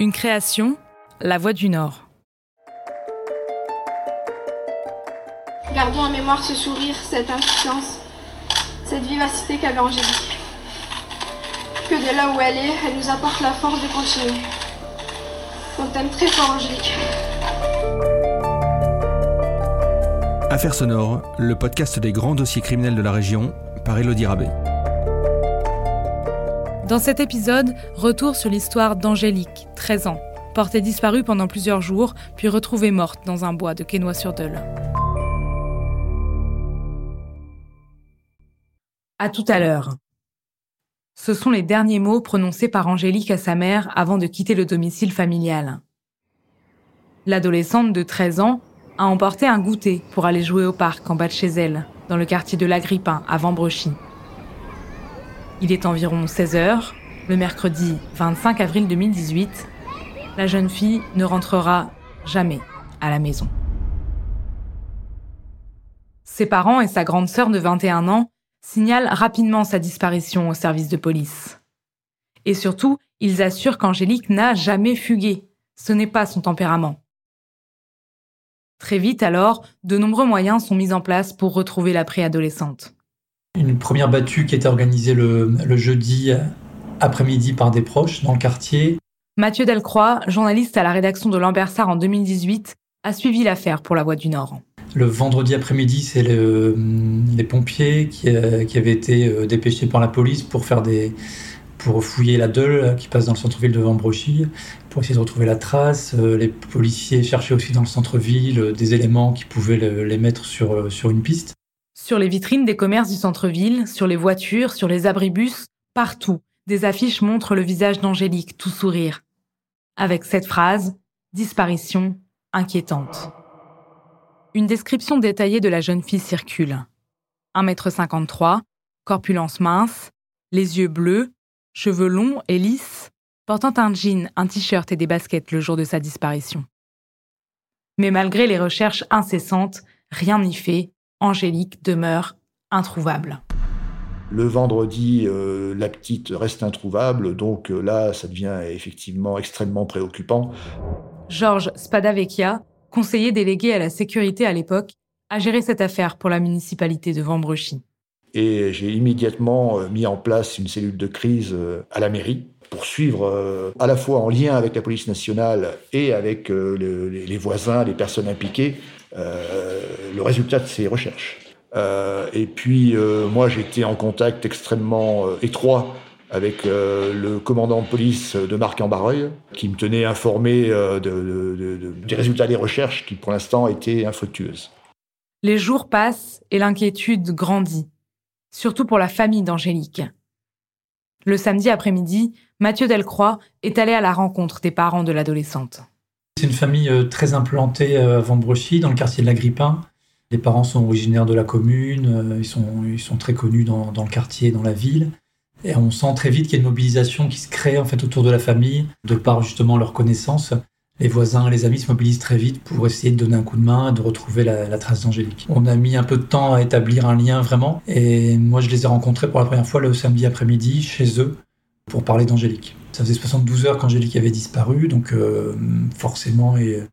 Une création, La Voix du Nord. Gardons en mémoire ce sourire, cette insouciance, cette vivacité qu'avait Angélique. Que de là où elle est, elle nous apporte la force de continuer. On t'aime très fort, Angélique. Affaires sonores, le podcast des grands dossiers criminels de la région, par Elodie Rabé. Dans cet épisode, retour sur l'histoire d'Angélique, 13 ans, portée disparue pendant plusieurs jours, puis retrouvée morte dans un bois de Quesnoy-sur-Deûle. À tout à l'heure. Ce sont les derniers mots prononcés par Angélique à sa mère avant de quitter le domicile familial. L'adolescente de 13 ans a emporté un goûter pour aller jouer au parc en bas de chez elle, dans le quartier de l'Agrippin, à Wambrechies. Il est environ 16h, le mercredi 25 avril 2018. La jeune fille ne rentrera jamais à la maison. Ses parents et sa grande sœur de 21 ans signalent rapidement sa disparition au service de police. Et surtout, ils assurent qu'Angélique n'a jamais fugué. Ce n'est pas son tempérament. Très vite alors, de nombreux moyens sont mis en place pour retrouver la préadolescente. Une première battue qui était organisée le jeudi après-midi par des proches dans le quartier. Mathieu Delcroix, journaliste à la rédaction de l'Ambersard en 2018, a suivi l'affaire pour la Voix du Nord. Le vendredi après-midi, c'est les pompiers qui avaient été dépêchés par la police pour fouiller la Deûle qui passe dans le centre-ville de Wambrechies, pour essayer de retrouver la trace. Les policiers cherchaient aussi dans le centre-ville des éléments qui pouvaient les mettre sur une piste. Sur les vitrines des commerces du centre-ville, sur les voitures, sur les abribus, partout, des affiches montrent le visage d'Angélique, tout sourire. Avec cette phrase, disparition inquiétante. Une description détaillée de la jeune fille circule. 1m53, corpulence mince, les yeux bleus, cheveux longs et lisses, portant un jean, un t-shirt et des baskets le jour de sa disparition. Mais malgré les recherches incessantes, rien n'y fait. Angélique demeure introuvable. Le vendredi, la petite reste introuvable, donc là, ça devient effectivement extrêmement préoccupant. Georges Spadavecchia, conseiller délégué à la sécurité à l'époque, a géré cette affaire pour la municipalité de Wambrechies. Et j'ai immédiatement mis en place une cellule de crise à la mairie pour suivre à la fois en lien avec la police nationale et avec les voisins, les personnes impliquées, le résultat de ces recherches. Et puis, moi, j'étais en contact extrêmement étroit avec le commandant de police de Marc en Barœul, qui me tenait informé des résultats des recherches qui, pour l'instant, étaient infructueuses. Les jours passent et l'inquiétude grandit, surtout pour la famille d'Angélique. Le samedi après-midi, Mathieu Delcroix est allé à la rencontre des parents de l'adolescente. C'est une famille très implantée à Wambrechies, dans le quartier de l'Agrippin. Les parents sont originaires de la commune, ils sont très connus dans le quartier, dans la ville. Et on sent très vite qu'il y a une mobilisation qui se crée en fait, autour de la famille, de par justement leurs connaissances. Les voisins et les amis se mobilisent très vite pour essayer de donner un coup de main et de retrouver la trace d'Angélique. On a mis un peu de temps à établir un lien vraiment. Et moi, je les ai rencontrés pour la première fois le samedi après-midi chez eux pour parler d'Angélique. Ça faisait 72 heures qu'Angélique avait disparu, donc forcément, il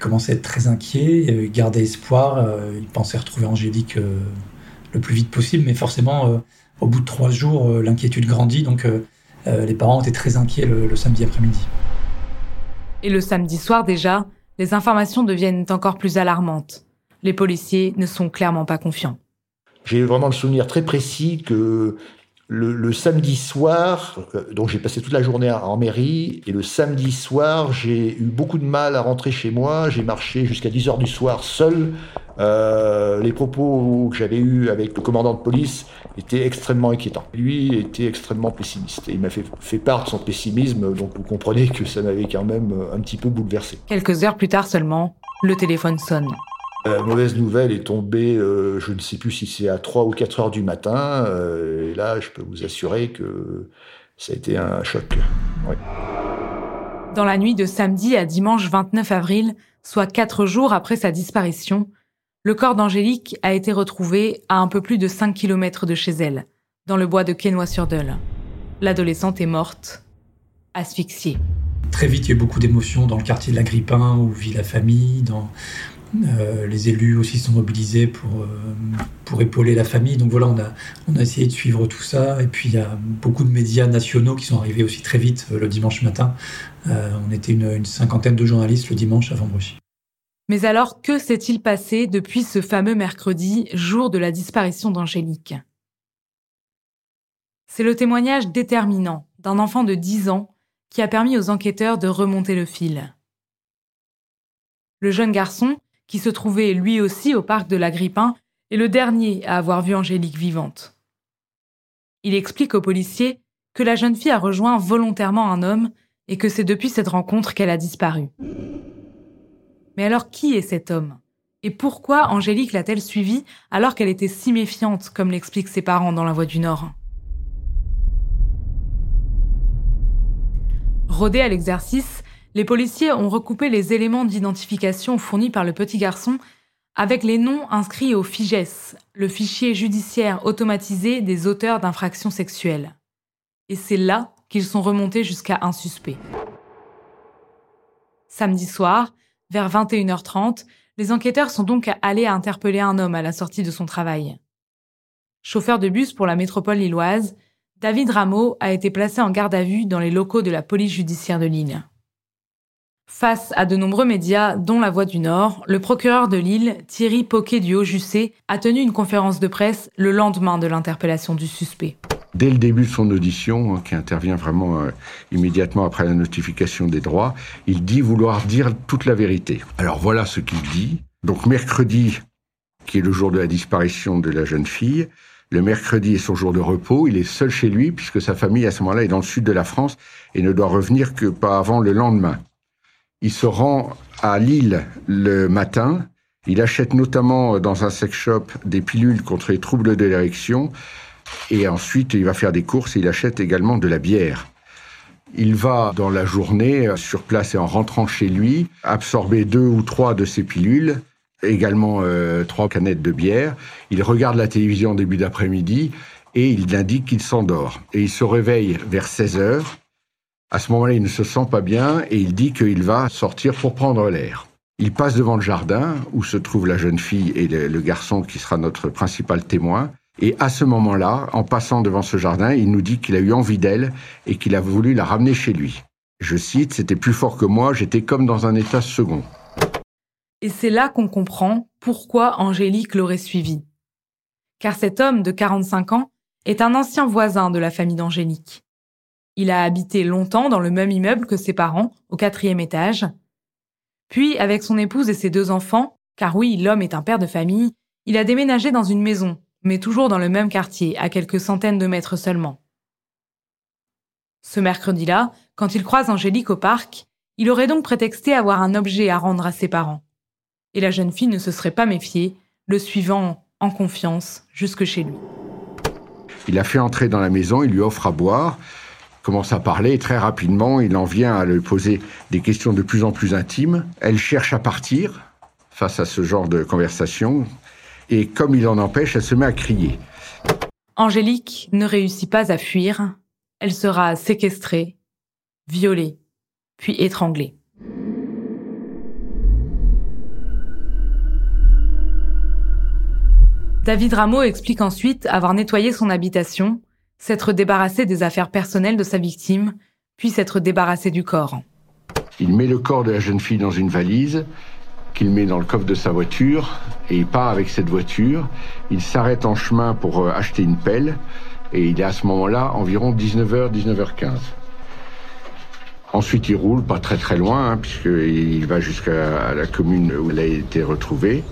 commençait à être très inquiet, il gardait espoir, il pensait retrouver Angélique le plus vite possible, mais forcément, au bout de 3 jours, l'inquiétude grandit, donc les parents étaient très inquiets le samedi après-midi. Et le samedi soir déjà, les informations deviennent encore plus alarmantes. Les policiers ne sont clairement pas confiants. J'ai vraiment le souvenir très précis que Le samedi soir, donc j'ai passé toute la journée en mairie, et le samedi soir, j'ai eu beaucoup de mal à rentrer chez moi. J'ai marché jusqu'à 10h du soir seul. Les propos que j'avais eus avec le commandant de police étaient extrêmement inquiétants. Lui était extrêmement pessimiste. Et il m'a fait part de son pessimisme, donc vous comprenez que ça m'avait quand même un petit peu bouleversé. Quelques heures plus tard seulement, le téléphone sonne. La mauvaise nouvelle est tombée, je ne sais plus si c'est à 3 ou 4 heures du matin. Et là, je peux vous assurer que ça a été un choc. Oui. Dans la nuit de samedi à dimanche 29 avril, soit 4 jours après sa disparition, le corps d'Angélique a été retrouvé à un peu plus de 5 km de chez elle, dans le bois de Quesnoy-sur-Deûle. L'adolescente est morte, asphyxiée. Très vite, il y a eu beaucoup d'émotions dans le quartier de l'Agrippin, où vit la famille. Les élus aussi sont mobilisés pour épauler la famille. Donc voilà, on a essayé de suivre tout ça. Et puis, il y a beaucoup de médias nationaux qui sont arrivés aussi très vite le dimanche matin. On était une cinquantaine de journalistes le dimanche à Wambrechies. Mais alors, que s'est-il passé depuis ce fameux mercredi, jour de la disparition d'Angélique ? C'est le témoignage déterminant d'un enfant de 10 ans qui a permis aux enquêteurs de remonter le fil. Le jeune garçon, qui se trouvait lui aussi au parc de l'Agrippin, est le dernier à avoir vu Angélique vivante. Il explique aux policiers que la jeune fille a rejoint volontairement un homme et que c'est depuis cette rencontre qu'elle a disparu. Mais alors qui est cet homme ? Et pourquoi Angélique l'a-t-elle suivie alors qu'elle était si méfiante, comme l'expliquent ses parents dans la Voix du Nord ? Rodés à l'exercice, les policiers ont recoupé les éléments d'identification fournis par le petit garçon avec les noms inscrits au FIGES, le fichier judiciaire automatisé des auteurs d'infractions sexuelles. Et c'est là qu'ils sont remontés jusqu'à un suspect. Samedi soir, vers 21h30, les enquêteurs sont donc allés interpeller un homme à la sortie de son travail. Chauffeur de bus pour la métropole lilloise, David Rameau a été placé en garde à vue dans les locaux de la police judiciaire de Lille. Face à de nombreux médias, dont La Voix du Nord, le procureur de Lille, Thierry Poquet du Haut-Jusset, a tenu une conférence de presse le lendemain de l'interpellation du suspect. Dès le début de son audition, qui intervient vraiment immédiatement après la notification des droits, il dit vouloir dire toute la vérité. Alors voilà ce qu'il dit. Donc mercredi, qui est le jour de la disparition de la jeune fille, le mercredi est son jour de repos, il est seul chez lui puisque sa famille à ce moment-là est dans le sud de la France et ne doit revenir que pas avant le lendemain. Il se rend à Lille le matin, il achète notamment dans un sex shop des pilules contre les troubles de l'érection et ensuite il va faire des courses et il achète également de la bière. Il va dans la journée sur place et en rentrant chez lui absorber 2 ou 3 de ces pilules, également 3 canettes de bière. Il regarde la télévision en début d'après-midi et il indique qu'il s'endort. Et il se réveille vers 16h. À ce moment-là, il ne se sent pas bien et il dit qu'il va sortir pour prendre l'air. Il passe devant le jardin où se trouve la jeune fille et le garçon qui sera notre principal témoin. Et à ce moment-là, en passant devant ce jardin, il nous dit qu'il a eu envie d'elle et qu'il a voulu la ramener chez lui. Je cite, « C'était plus fort que moi, j'étais comme dans un état second. » Et c'est là qu'on comprend pourquoi Angélique l'aurait suivi. Car cet homme de 45 ans est un ancien voisin de la famille d'Angélique. Il a habité longtemps dans le même immeuble que ses parents, au 4e étage. Puis, avec son épouse et ses 2 enfants, car oui, l'homme est un père de famille, il a déménagé dans une maison, mais toujours dans le même quartier, à quelques centaines de mètres seulement. Ce mercredi-là, quand il croise Angélique au parc, il aurait donc prétexté avoir un objet à rendre à ses parents. Et la jeune fille ne se serait pas méfiée, le suivant en confiance jusque chez lui. Il la fait entrer dans la maison, il lui offre à boire, commence à parler et très rapidement, il en vient à lui poser des questions de plus en plus intimes. Elle cherche à partir face à ce genre de conversation et comme il en empêche, elle se met à crier. Angélique ne réussit pas à fuir, elle sera séquestrée, violée, puis étranglée. David Rameau explique ensuite avoir nettoyé son habitation, s'être débarrassé des affaires personnelles de sa victime, puis s'être débarrassé du corps. Il met le corps de la jeune fille dans une valise, qu'il met dans le coffre de sa voiture, et il part avec cette voiture. Il s'arrête en chemin pour acheter une pelle, et il est à ce moment-là environ 19h, 19h15. Ensuite, il roule, pas très très loin, puisqu'il va jusqu'à la commune où elle a été retrouvée.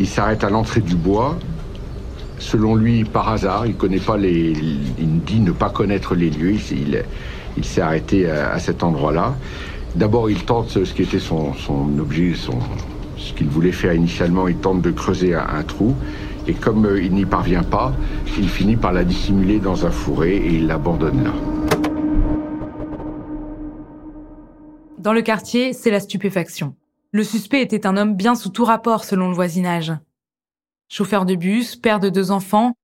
Il s'arrête à l'entrée du bois. Selon lui, par hasard, il dit ne pas connaître les lieux. Il s'est arrêté à cet endroit-là. D'abord, il tente ce qui était son objet, ce qu'il voulait faire initialement. Il tente de creuser un trou. Et comme il n'y parvient pas, il finit par la dissimuler dans un fourré et il l'abandonne là. Dans le quartier, c'est la stupéfaction. Le suspect était un homme bien sous tout rapport, selon le voisinage. Chauffeur de bus, père de 2 enfants,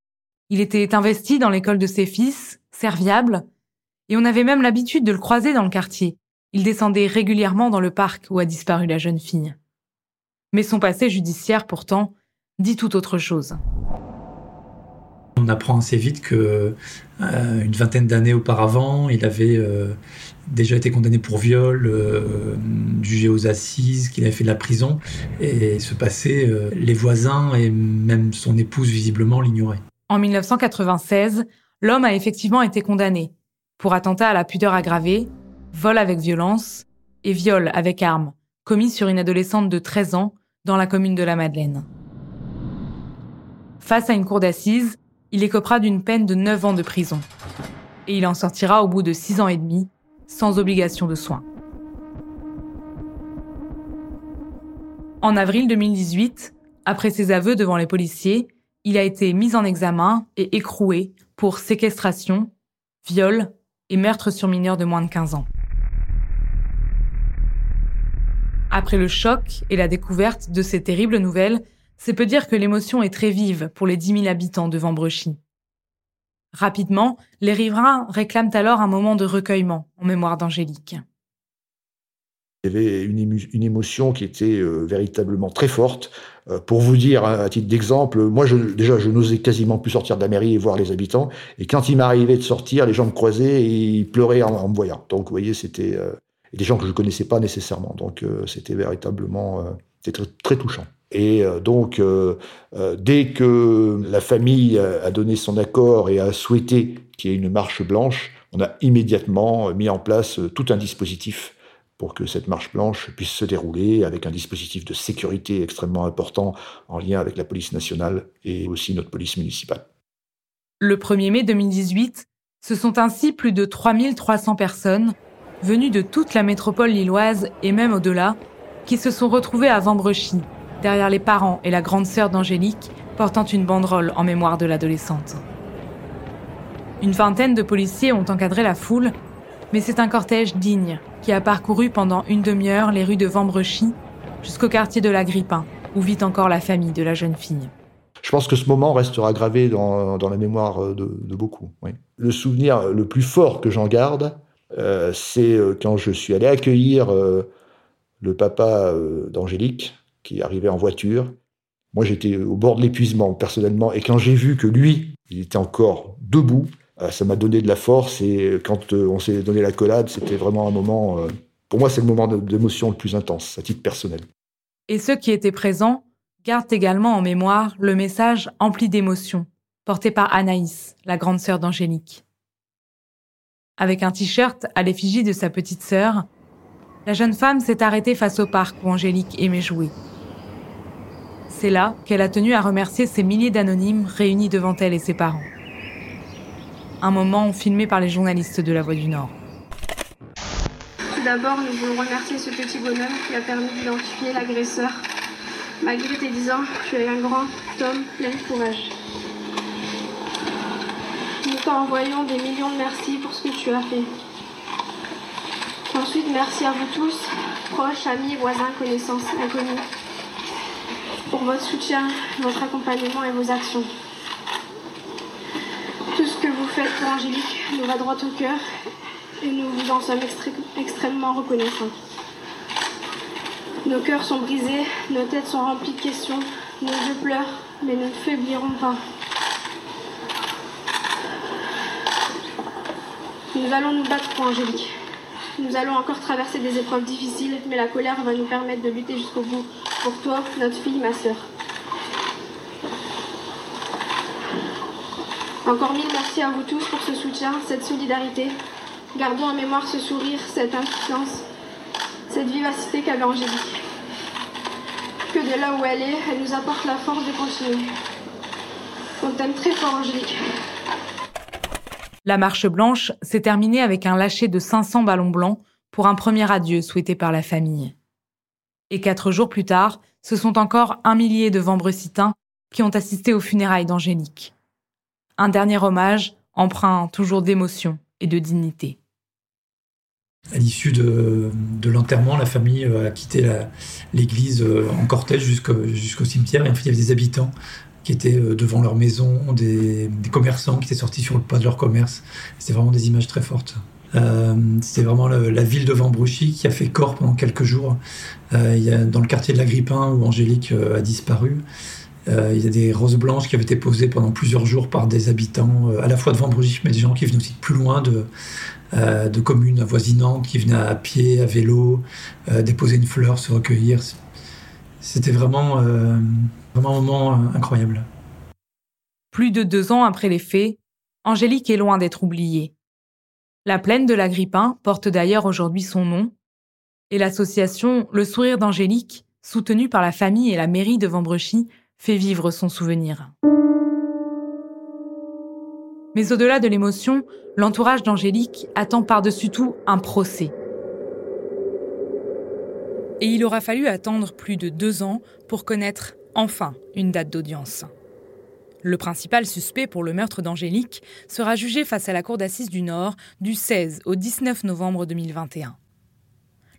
il était investi dans l'école de ses fils, serviable, Et on avait même l'habitude de le croiser dans le quartier. Il descendait régulièrement dans le parc où a disparu la jeune fille. Mais son passé judiciaire, pourtant, dit tout autre chose. On apprend assez vite qu'une vingtaine d'années auparavant, il avait déjà été condamné pour viol, jugé aux assises, qu'il avait fait de la prison. Et ce passé, les voisins et même son épouse, visiblement, l'ignoraient. En 1996, l'homme a effectivement été condamné pour attentat à la pudeur aggravée, vol avec violence et viol avec arme, commis sur une adolescente de 13 ans dans la commune de La Madeleine. Face à une cour d'assises, il écopera d'une peine de 9 ans de prison. Et il en sortira au bout de 6 ans et demi, sans obligation de soins. En avril 2018, après ses aveux devant les policiers, il a été mis en examen et écroué pour séquestration, viol et meurtre sur mineur de moins de 15 ans. Après le choc et la découverte de ces terribles nouvelles, c'est peu dire que l'émotion est très vive pour les 10 000 habitants de Wambrechies. Rapidement, les riverains réclament alors un moment de recueillement en mémoire d'Angélique. Il y avait une émotion qui était véritablement très forte. Pour vous dire, à titre d'exemple, moi, je n'osais quasiment plus sortir de la mairie et voir les habitants. Et quand il m'arrivait de sortir, les gens me croisaient et ils pleuraient en me voyant. Donc, vous voyez, c'était... des gens que je ne connaissais pas nécessairement. Donc, c'était véritablement c'était très, très touchant. Et donc, dès que la famille a donné son accord et a souhaité qu'il y ait une marche blanche, on a immédiatement mis en place tout un dispositif pour que cette marche blanche puisse se dérouler avec un dispositif de sécurité extrêmement important en lien avec la police nationale et aussi notre police municipale. Le 1er mai 2018, ce sont ainsi plus de 3300 personnes venues de toute la métropole lilloise et même au-delà, qui se sont retrouvés à Wambrechies, derrière les parents et la grande sœur d'Angélique, portant une banderole en mémoire de l'adolescente. Une vingtaine de policiers ont encadré la foule, mais c'est un cortège digne qui a parcouru pendant une demi-heure les rues de Wambrechies jusqu'au quartier de l'Agrippin, où vit encore la famille de la jeune fille. Je pense que ce moment restera gravé dans la mémoire de beaucoup. Oui. Le souvenir le plus fort que j'en garde, c'est quand je suis allé accueillir le papa d'Angélique, qui arrivait en voiture. Moi, j'étais au bord de l'épuisement, personnellement, et quand j'ai vu que lui, il était encore debout, ça m'a donné de la force, et quand on s'est donné la collade, c'était vraiment un moment... Pour moi, c'est le moment d'émotion le plus intense, à titre personnel. Et ceux qui étaient présents gardent également en mémoire le message empli d'émotion, porté par Anaïs, la grande sœur d'Angélique. Avec un t-shirt à l'effigie de sa petite sœur, la jeune femme s'est arrêtée face au parc où Angélique aimait jouer. C'est là qu'elle a tenu à remercier ces milliers d'anonymes réunis devant elle et ses parents. Un moment filmé par les journalistes de la Voix du Nord. Tout d'abord, nous voulons remercier ce petit bonhomme qui a permis d'identifier l'agresseur. Malgré tes 10 ans, tu es un grand homme plein de courage. Nous t'envoyons des millions de merci pour ce que tu as fait. Ensuite, merci à vous tous, proches, amis, voisins, connaissances, inconnus, pour votre soutien, votre accompagnement et vos actions. Tout ce que vous faites pour Angélique nous va droit au cœur et nous vous en sommes extrêmement reconnaissants. Nos cœurs sont brisés, nos têtes sont remplies de questions, nos yeux pleurent, mais nous ne faiblirons pas. Nous allons nous battre pour Angélique. Nous allons encore traverser des épreuves difficiles, mais la colère va nous permettre de lutter jusqu'au bout. Pour toi, notre fille, ma sœur. Encore mille merci à vous tous pour ce soutien, cette solidarité. Gardons en mémoire ce sourire, cette insouciance, cette vivacité qu'avait Angélique. Que de là où elle est, elle nous apporte la force de continuer. On t'aime très fort, Angélique. La marche blanche s'est terminée avec un lâcher de 500 ballons blancs pour un premier adieu souhaité par la famille. Et 4 jours plus tard, ce sont encore 1 millier de Wambrecitains qui ont assisté aux funérailles d'Angélique. Un dernier hommage empreint toujours d'émotion et de dignité. À l'issue de l'enterrement, la famille a quitté l'église en cortège jusqu'au cimetière. Et en fait, il y avait des habitants qui étaient devant leur maison, des commerçants qui étaient sortis sur le pas de leur commerce. C'était vraiment des images très fortes. C'est vraiment la ville de Wambrechies qui a fait corps pendant quelques jours. Il y a, dans le quartier de l'Agrippin où Angélique a disparu, il y a des roses blanches qui avaient été posées pendant plusieurs jours par des habitants, à la fois de Wambrechies, mais des gens qui venaient aussi de plus loin, de communes avoisinantes, qui venaient à pied, à vélo, déposer une fleur, se recueillir. C'était vraiment un moment incroyable. Plus de 2 ans après les faits, Angélique est loin d'être oubliée. La plaine de l'Agrippin porte d'ailleurs aujourd'hui son nom, et l'association Le Sourire d'Angélique, soutenue par la famille et la mairie de Wambrechies, fait vivre son souvenir. Mais au-delà de l'émotion, l'entourage d'Angélique attend par-dessus tout un procès. Et il aura fallu attendre plus de 2 ans pour connaître enfin une date d'audience. Le principal suspect pour le meurtre d'Angélique sera jugé face à la cour d'assises du Nord du 16 au 19 novembre 2021.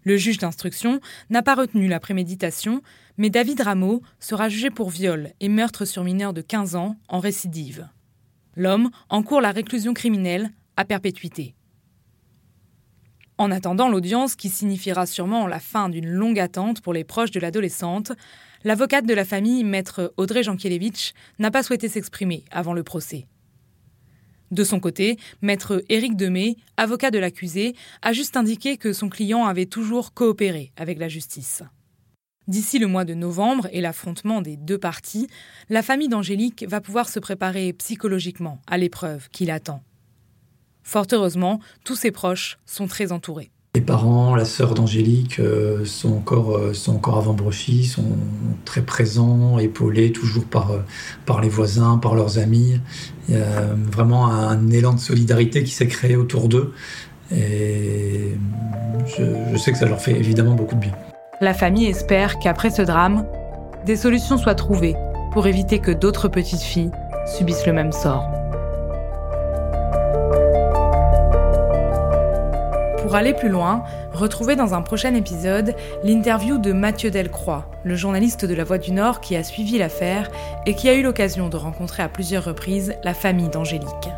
Le juge d'instruction n'a pas retenu la préméditation, mais David Rameau sera jugé pour viol et meurtre sur mineur de 15 ans en récidive. L'homme encourt la réclusion criminelle à perpétuité. En attendant l'audience, qui signifiera sûrement la fin d'une longue attente pour les proches de l'adolescente, l'avocate de la famille, maître Audrey Jankelevitch, n'a pas souhaité s'exprimer avant le procès. De son côté, maître Éric Demey, avocat de l'accusé, a juste indiqué que son client avait toujours coopéré avec la justice. D'ici le mois de novembre et l'affrontement des 2 parties, la famille d'Angélique va pouvoir se préparer psychologiquement à l'épreuve qui l'attend. Fort heureusement, tous ses proches sont très entourés. Les parents, la sœur d'Angélique sont encore à Wambrechies, sont très présents, épaulés toujours par les voisins, par leurs amis. Il y a vraiment un élan de solidarité qui s'est créé autour d'eux. Et je sais que ça leur fait évidemment beaucoup de bien. La famille espère qu'après ce drame, des solutions soient trouvées pour éviter que d'autres petites filles subissent le même sort. Pour aller plus loin, retrouvez dans un prochain épisode l'interview de Mathieu Delcroix, le journaliste de la Voix du Nord qui a suivi l'affaire et qui a eu l'occasion de rencontrer à plusieurs reprises la famille d'Angélique.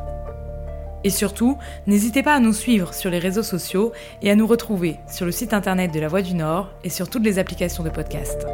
Et surtout, n'hésitez pas à nous suivre sur les réseaux sociaux et à nous retrouver sur le site internet de la Voix du Nord et sur toutes les applications de podcast.